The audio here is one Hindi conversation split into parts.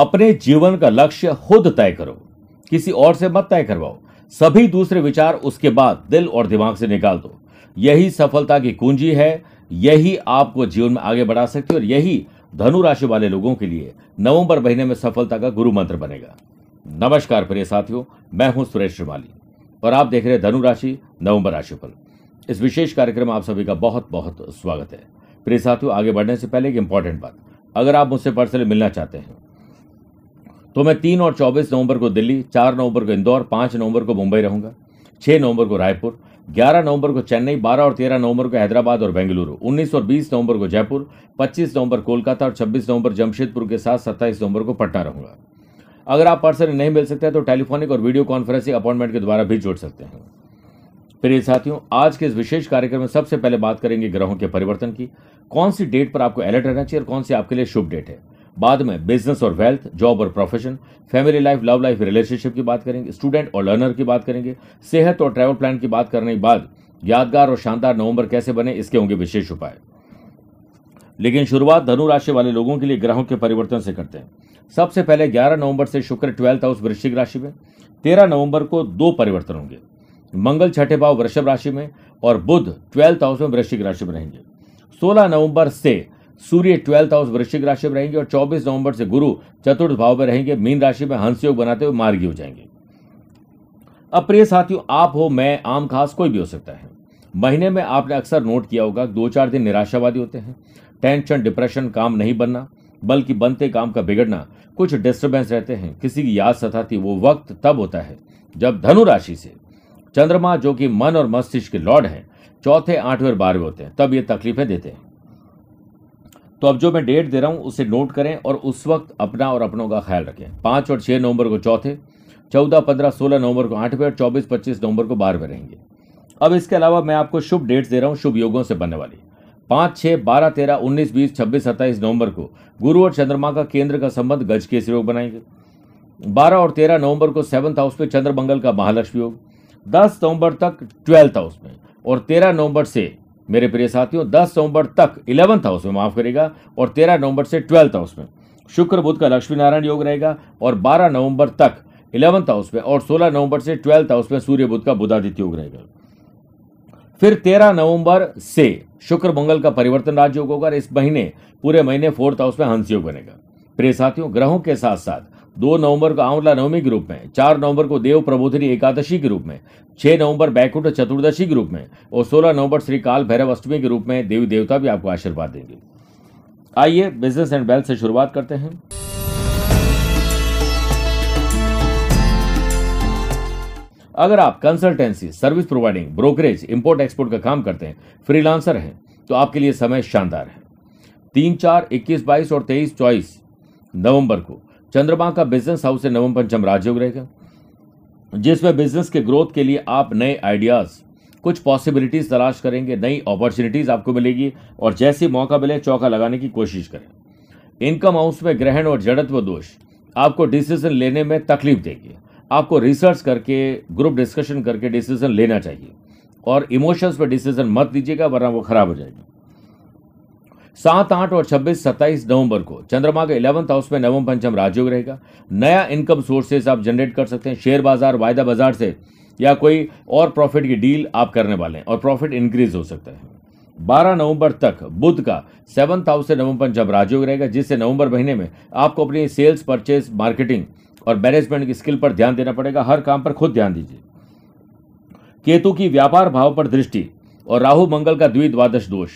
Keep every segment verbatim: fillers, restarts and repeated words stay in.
अपने जीवन का लक्ष्य खुद तय करो, किसी और से मत तय करवाओ। सभी दूसरे विचार उसके बाद दिल और दिमाग से निकाल दो। यही सफलता की कुंजी है, यही आपको जीवन में आगे बढ़ा सकती है और यही धनु राशि वाले लोगों के लिए नवंबर महीने में सफलता का गुरु मंत्र बनेगा। नमस्कार प्रिय साथियों, मैं हूं सुरेश श्रीमाली और आप देख रहे हैं धनु राशि नवंबर राशि पर। इस विशेष कार्यक्रम में आप सभी का बहुत बहुत स्वागत है। प्रिय साथियों, आगे बढ़ने से पहले एक इंपॉर्टेंट बात, अगर आप मुझसे पर्सनली मिलना चाहते हैं तो मैं तीन और चौबीस नवंबर को दिल्ली, चार नवंबर को इंदौर, पाँच नवंबर को मुंबई रहूंगा, छः नवंबर को रायपुर, ग्यारह नवंबर को चेन्नई, बारह और तेरह नवंबर को हैदराबाद और बेंगलुरु, उन्नीस और बीस नवंबर को जयपुर, पच्चीस नवंबर कोलकाता और छब्बीस नवंबर जमशेदपुर के साथ सत्ताईस नवंबर को पटना रहूंगा। अगर आप पर्सन नहीं मिल सकते तो टेलीफोनिक और वीडियो कॉन्फ्रेंसिंग अपॉइंटमेंट के द्वारा भी जुड़ सकते हैं। प्रिय साथियों, आज के इस विशेष कार्यक्रम में सबसे पहले बात करेंगे ग्रहों के परिवर्तन की, कौन सी डेट पर आपको अलर्ट रहना चाहिए और कौन सी आपके लिए शुभ डेट है। बाद में बिजनेस और वेल्थ, जॉब और profession, family life, love life, relationship की बात करेंगे, स्टूडेंट और लर्नर की बात करेंगे, सेहत और ट्रैवल प्लान की बात करने के बाद यादगार और शानदार नवंबर कैसे बने इसके होंगे विशेष उपाय। लेकिन शुरुआत धनु राशि वाले लोगों के लिए ग्रहों के परिवर्तन से करते हैं। सबसे पहले ग्यारह नवंबर से शुक्र ट्वेल्थ हाउस वृश्चिक राशि में, तेरह नवंबर को दो परिवर्तन होंगे, मंगल छठे भाव वृषभ राशि में और बुध ट्वेल्थ हाउस में वृश्चिक राशि में रहेंगे। सोलह नवंबर से सूर्य ट्वेल्थ हाउस वृश्चिक राशि में रहेंगे और चौबीस नवंबर से गुरु चतुर्थ भाव में रहेंगे, मीन राशि में हंस योग बनाते हुए मार्गी हो जाएंगे। अब प्रिय साथियों, आप हो, मैं, आम खास कोई भी हो सकता है। महीने में आपने अक्सर नोट किया होगा दो चार दिन निराशावादी होते हैं, टेंशन, डिप्रेशन, काम नहीं बनना बल्कि बनते काम का बिगड़ना, कुछ डिस्टर्बेंस रहते हैं, किसी की याद सताती। वो वक्त तब होता है जब धनु राशि से चंद्रमा, जो कि मन और मस्तिष्क के लॉर्ड हैं, चौथे, आठवें और बारहवें होते हैं, तब ये तकलीफें देते हैं। तो अब जो मैं डेट दे रहा हूं उसे नोट करें और उस वक्त अपना और अपनों का ख्याल रखें। पाँच और छः नवंबर को चौथे, चौदह, पंद्रह, सोलह नवंबर को आठवें और चौबीस, पच्चीस नवंबर को बारहवें रहेंगे। अब इसके अलावा मैं आपको शुभ डेट्स दे रहा हूँ, शुभ योगों से बनने वाली। पाँच, छः, बारह, तेरह, उन्नीस, बीस, छब्बीस, सत्ताईस नवंबर को गुरु और चंद्रमा का केंद्र का संबंध गज के योग बनाएंगे। बारह और तेरह नवंबर को सेवंथ हाउस में चंद्रमंगल का महालक्ष्मी योग, दस नवंबर तक ट्वेल्थ हाउस में और तेरह नवंबर से, मेरे प्रिय साथियों, दस नवंबर तक इलेवंथ हाउस में, माफ करेगा, और तेरह नवंबर से ट्वेल्थ हाउस में शुक्र बुध का लक्ष्मी नारायण योग रहेगा और बारह नवंबर तक इलेवंथ हाउस में और सोलह नवंबर से ट्वेल्थ हाउस में सूर्य बुध का बुधादित्य योग रहेगा। फिर तेरह नवंबर से शुक्र मंगल का परिवर्तन राजयोग होगा और इस महीने पूरे महीने फोर्थ हाउस में हंस योग बनेगा। प्रिय साथियों, ग्रहों के साथ साथ दो नवंबर को आंवला नवमी के रूप में, चार नवंबर को देव प्रबोधिनी एकादशी के रूप में, छह नवंबर बैकुंठ चतुर्दशी के रूप में और सोलह नवंबर श्री काल भैरव अष्टमी के रूप में देवी देवता भी आपको आशीर्वाद देंगे। आइए बिजनेस एंड वेल्थ से शुरुआत करते हैं। अगर आप consultancy, service providing, brokerage, import export का काम करते हैं, फ्रीलांसर हैं, तो आपके लिए समय शानदार है। तीन, चार, इक्कीस, बाईस और तेईस, चौबीस नवंबर को चंद्रमा का बिजनेस हाउस से नवम पंचम राजयोग रहेगा, जिसमें बिजनेस के ग्रोथ के लिए आप नए आइडियाज, कुछ पॉसिबिलिटीज तलाश करेंगे, नई अपॉर्चुनिटीज आपको मिलेगी और जैसे मौका मिले चौका लगाने की कोशिश करें। इनकम हाउस में ग्रहण और जड़त्व दोष आपको डिसीजन लेने में तकलीफ देगी। आपको रिसर्च करके, ग्रुप डिस्कशन करके डिसीजन लेना चाहिए और इमोशंस पर डिसीजन मत लीजिएगा वरना वो खराब हो जाएगी। सात, आठ और छब्बीस, सत्ताईस नवंबर को चंद्रमा के इलेवंथ हाउस में नवम पंचम राजयोग रहेगा। नया इनकम सोर्सेस आप जनरेट कर सकते हैं, शेयर बाजार, वायदा बाजार से या कोई और प्रॉफिट की डील आप करने वाले हैं और प्रॉफिट इंक्रीज हो सकता है। बारह नवंबर तक बुध का सेवंथ हाउस से नवम पंचम राजयोग रहेगा, जिससे नवंबर महीने में आपको अपनी सेल्स, परचेस, मार्केटिंग और मैनेजमेंट की स्किल पर ध्यान देना पड़ेगा। हर काम पर खुद ध्यान दीजिए। केतु की व्यापार भाव पर दृष्टि और राहु मंगल का द्विद्वादश दोष,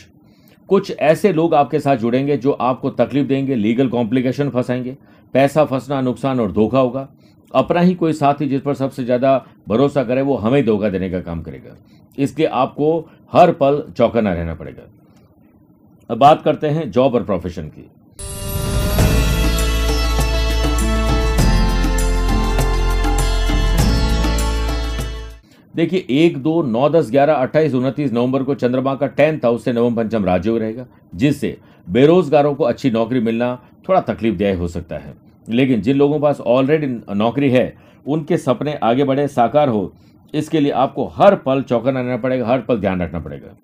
कुछ ऐसे लोग आपके साथ जुड़ेंगे जो आपको तकलीफ देंगे, लीगल कॉम्प्लिकेशन फंसाएंगे, पैसा फंसना, नुकसान और धोखा होगा। अपना ही कोई साथी जिस पर सबसे ज़्यादा भरोसा करे वो हमें धोखा देने का काम करेगा, इसलिए आपको हर पल चौकन्ना रहना पड़ेगा। अब बात करते हैं जॉब और प्रोफेशन की। देखिए, एक, दो, नौ, दस, ग्यारह, अट्ठाईस, उनतीस नवंबर को चंद्रमा का टेंथ हाउस से नवम पंचम राजयोग रहेगा, जिससे बेरोजगारों को अच्छी नौकरी मिलना थोड़ा तकलीफदेह हो सकता है। लेकिन जिन लोगों के पास ऑलरेडी नौकरी है उनके सपने आगे बढ़े, साकार हो, इसके लिए आपको हर पल चौकन्ना रहना पड़ेगा, हर पल ध्यान रखना पड़ेगा।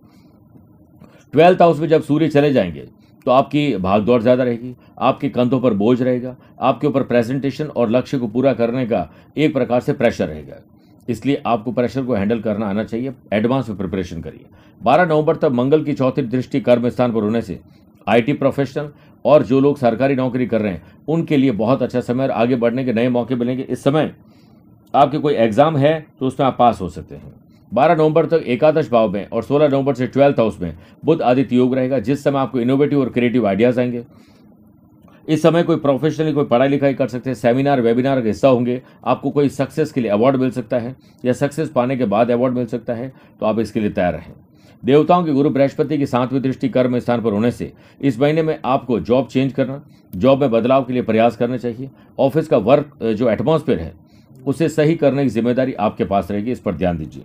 ट्वेल्थ हाउस में जब सूर्य चले जाएंगे तो आपकी भागदौड़ ज़्यादा रहेगी, आपके कंधों पर बोझ रहेगा, आपके ऊपर प्रेजेंटेशन और लक्ष्य को पूरा करने का एक प्रकार से प्रेशर रहेगा। इसलिए आपको प्रेशर को हैंडल करना आना चाहिए, एडवांस में प्रिपरेशन करिए। बारह नवंबर तक मंगल की चौथी दृष्टि कर्म स्थान पर होने से आईटी प्रोफेशनल और जो लोग सरकारी नौकरी कर रहे हैं उनके लिए बहुत अच्छा समय और आगे बढ़ने के नए मौके मिलेंगे। इस समय आपके कोई एग्जाम है तो उसमें आप पास हो सकते हैं। बारह नवंबर तक एकादश भाव में और सोलह नवंबर से ट्वेल्थ हाउस में बुध आदित्य योग रहेगा, जिस समय आपको इनोवेटिव और क्रिएटिव आइडियाज आएंगे। इस समय कोई प्रोफेशनली कोई पढ़ाई लिखाई कर सकते हैं, सेमिनार वेबिनार का हिस्सा होंगे। आपको कोई सक्सेस के लिए अवार्ड मिल सकता है या सक्सेस पाने के बाद अवार्ड मिल सकता है, तो आप इसके लिए तैयार रहें। देवताओं के गुरु बृहस्पति की सातवीं दृष्टि कर्म स्थान पर होने से इस महीने में आपको जॉब चेंज करना, जॉब में बदलाव के लिए प्रयास करने चाहिए। ऑफिस का वर्क जो एटमॉस्फेयर है उसे सही करने की जिम्मेदारी आपके पास रहेगी, इस पर ध्यान दीजिए।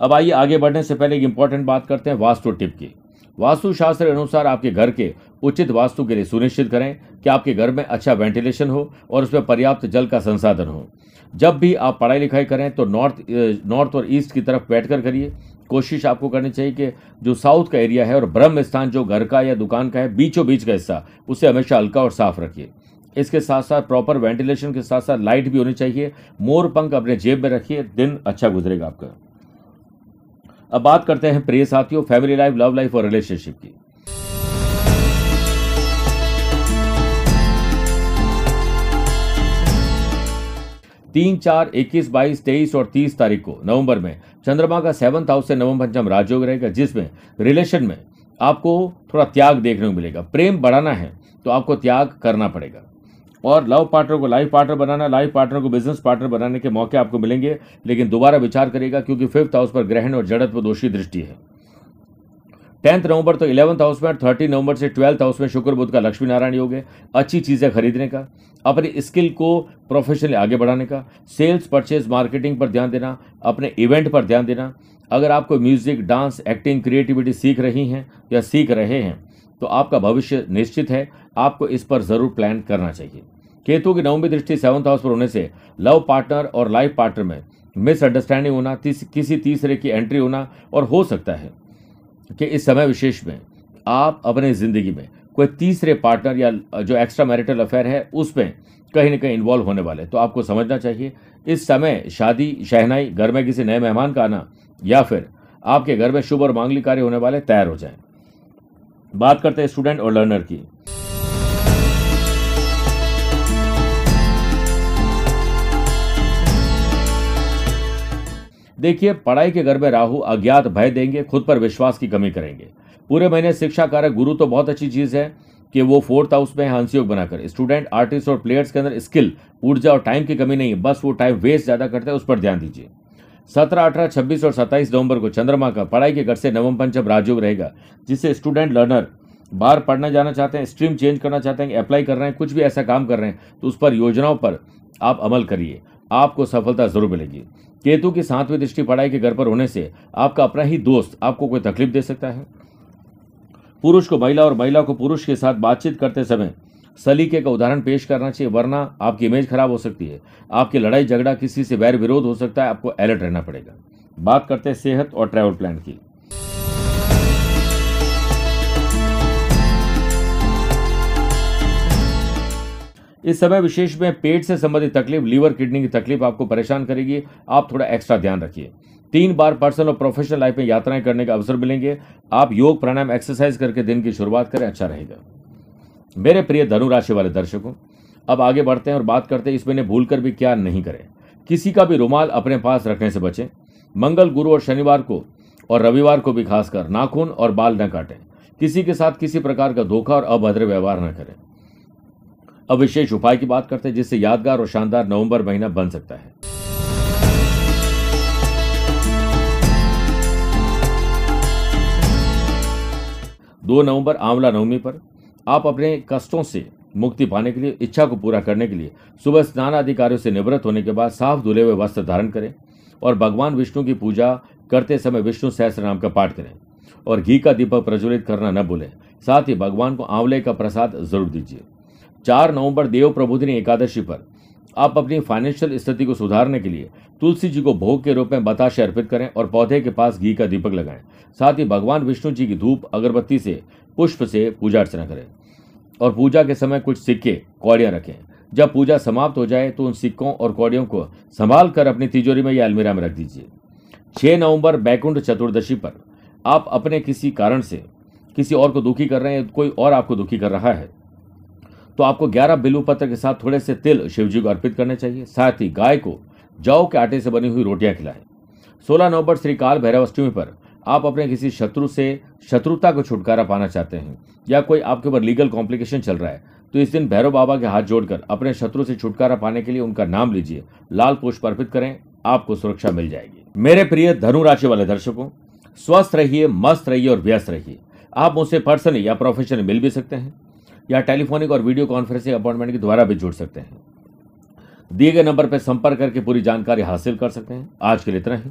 अब आइए आगे बढ़ने से पहले एक इंपॉर्टेंट बात करते हैं वास्तु टिप की। वास्तुशास्त्र के अनुसार आपके घर के उचित वास्तु के लिए सुनिश्चित करें कि आपके घर में अच्छा वेंटिलेशन हो और उसमें पर्याप्त जल का संसाधन हो। जब भी आप पढ़ाई लिखाई करें तो नॉर्थ नॉर्थ और ईस्ट की तरफ बैठकर करिए। कोशिश आपको करनी चाहिए कि जो साउथ का एरिया है और ब्रह्म स्थान जो घर का या दुकान का है, बीचों बीच का हिस्सा, उसे हमेशा हल्का और साफ रखिए। इसके साथ साथ प्रॉपर वेंटिलेशन के साथ साथ लाइट भी होनी चाहिए। मोर पंख अपने जेब में रखिए, दिन अच्छा गुजरेगा आपका। अब बात करते हैं प्रिय साथियों फैमिली लाइफ, लव लाइफ और रिलेशनशिप की। तीन, चार, इक्कीस, बाईस, तेईस और तीस तारीख को नवंबर में चंद्रमा का सेवंथ हाउस से नवम पंचम राजयोग रहेगा, जिसमें रिलेशन में आपको थोड़ा त्याग देखने को मिलेगा। प्रेम बढ़ाना है तो आपको त्याग करना पड़ेगा। और लव पार्टनर को लाइफ पार्टनर बनाना, लाइफ पार्टनर को बिजनेस पार्टनर बनाने के मौके आपको मिलेंगे, लेकिन दोबारा विचार करेगा क्योंकि फिफ्थ हाउस पर ग्रहण और जड़त्व दोषी दृष्टि है। टेंथ नवंबर तो इलेवंथ हाउस में और थर्टीन नवंबर से ट्वेल्थ हाउस में शुक्र बुध का लक्ष्मी नारायण योग है। अच्छी चीज़ें खरीदने का, अपनी स्किल को प्रोफेशनली आगे बढ़ाने का, सेल्स परचेज मार्केटिंग पर ध्यान देना, अपने इवेंट पर ध्यान देना। अगर आपको म्यूजिक, डांस, एक्टिंग, क्रिएटिविटी सीख रही हैं या सीख रहे हैं तो आपका भविष्य निश्चित है, आपको इस पर ज़रूर प्लान करना चाहिए। केतु की नवमी दृष्टि सेवंथ हाउस पर होने से लव पार्टनर और लाइफ पार्टनर में मिसअंडरस्टैंडिंग होना, तीस, किसी तीसरे की एंट्री होना, और हो सकता है कि इस समय विशेष में आप अपने ज़िंदगी में कोई तीसरे पार्टनर या जो एक्स्ट्रा मैरिटल अफेयर है उसमें कहीं ना कहीं इन्वॉल्व होने वाले, तो आपको समझना चाहिए। इस समय शादी, शहनाई, घर में किसी नए मेहमान का आना या फिर आपके घर में शुभ और मांगलिक कार्य होने वाले, तैयार हो जाएं। बात करते हैं स्टूडेंट और लर्नर की। देखिए, पढ़ाई के घर में राहु अज्ञात भय देंगे, खुद पर विश्वास की कमी करेंगे। पूरे महीने शिक्षा कारक गुरु तो बहुत अच्छी चीज़ है कि वो फोर्थ हाउस में हंसयोग बनाकर स्टूडेंट, आर्टिस्ट और प्लेयर्स के अंदर स्किल, ऊर्जा और टाइम की कमी नहीं है, बस वो टाइम वेस्ट ज़्यादा करते हैं, उस पर ध्यान दीजिए। सत्रह, अठारह, छब्बीस और सत्ताईस नवंबर को चंद्रमा का पढ़ाई के घर से नवम पंचम राजयोग रहेगा, जिससे स्टूडेंट लर्नर बाहर पढ़ने जाना चाहते हैं, स्ट्रीम चेंज करना चाहते हैं, अप्लाई कर रहे हैं, कुछ भी ऐसा काम कर रहे हैं तो उस पर, योजनाओं पर आप अमल करिए, आपको सफलता जरूर मिलेगी। केतु की सातवीं दृष्टि पढ़ाई के घर पर होने से आपका अपना ही दोस्त आपको कोई तकलीफ दे सकता है। पुरुष को महिला और महिला को पुरुष के साथ बातचीत करते समय सलीके का उदाहरण पेश करना चाहिए, वरना आपकी इमेज खराब हो सकती है। आपकी लड़ाई झगड़ा, किसी से वैर विरोध हो सकता है, आपको अलर्ट रहना पड़ेगा। बात करते हैं सेहत और ट्रैवल प्लान की। इस समय विशेष में पेट से संबंधित तकलीफ, लीवर, किडनी की तकलीफ आपको परेशान करेगी, आप थोड़ा एक्स्ट्रा ध्यान रखिए। तीन बार पर्सनल और प्रोफेशनल लाइफ में यात्राएं करने का अवसर मिलेंगे। आप योग, प्राणायाम, एक्सरसाइज करके दिन की शुरुआत करें, अच्छा रहेगा। मेरे प्रिय धनु राशि वाले दर्शकों, अब आगे बढ़ते हैं और बात करते हैं इस महीने भूलकर भी क्या नहीं करें। किसी का भी रुमाल अपने पास रखने से बचें। मंगल, गुरु और शनिवार को और रविवार को भी खासकर नाखून और बाल न काटें। किसी के साथ किसी प्रकार का धोखा और अभद्र व्यवहार न करें। अब विशेष उपाय की बात करते हैं जिससे यादगार और शानदार नवंबर महीना बन सकता है। दो नवंबर आंवला नवमी पर आप अपने कष्टों से मुक्ति पाने के लिए, इच्छा को पूरा करने के लिए सुबह स्नान आदि कार्यों से निवृत्त होने के बाद साफ धुले हुए वस्त्र धारण करें और भगवान विष्णु की पूजा करते समय विष्णु सहस्त्र नाम का पाठ करें और घी का दीपक प्रज्वलित करना न भूलें। साथ ही भगवान को आंवले का प्रसाद जरूर दीजिए। चार नवंबर देव प्रबोधिनी एकादशी पर आप अपनी फाइनेंशियल स्थिति को सुधारने के लिए तुलसी जी को भोग के रूप में बताशे अर्पित करें और पौधे के पास घी का दीपक लगाएं। साथ ही भगवान विष्णु जी की धूप अगरबत्ती से पुष्प से पूजा अर्चना करें और पूजा के समय कुछ सिक्के कौड़ियाँ रखें। जब पूजा समाप्त हो जाए तो उन सिक्कों और कौड़ियों को संभाल कर अपनी तिजोरी में या अलमीरा में रख दीजिए। छह नवंबर बैकुंठ चतुर्दशी पर आप अपने किसी कारण से किसी और को दुखी कर रहे हैं, कोई और आपको दुखी कर रहा है, तो आपको ग्यारह बिल्वपत्र के साथ थोड़े से तिल शिवजी को अर्पित करने चाहिए। साथ ही गाय को जौ के आटे से बनी हुई रोटियां खिलाएं। सोलह नवंबर श्री काल भैरव अष्टमी पर आप अपने किसी शत्रु से शत्रुता को छुटकारा पाना चाहते हैं या कोई आपके ऊपर लीगल कॉम्प्लिकेशन चल रहा है, तो इस दिन भैरव बाबा के हाथ जोड़कर अपने शत्रु से छुटकारा पाने के लिए उनका नाम लीजिए, लाल पुष्प अर्पित करें, आपको सुरक्षा मिल जाएगी। मेरे प्रिय धनु राशि वाले दर्शकों, स्वस्थ रहिए, मस्त रहिए और व्यस्त रहिए। आप मुझसे पर्सनली या प्रोफेशनली मिल भी सकते हैं या टेलीफोनिक और वीडियो कॉन्फ्रेंसिंग अपॉइंटमेंट के द्वारा भी जुड़ सकते हैं। दिए गए नंबर पर संपर्क करके पूरी जानकारी हासिल कर सकते हैं। आज के लिए इतना ही।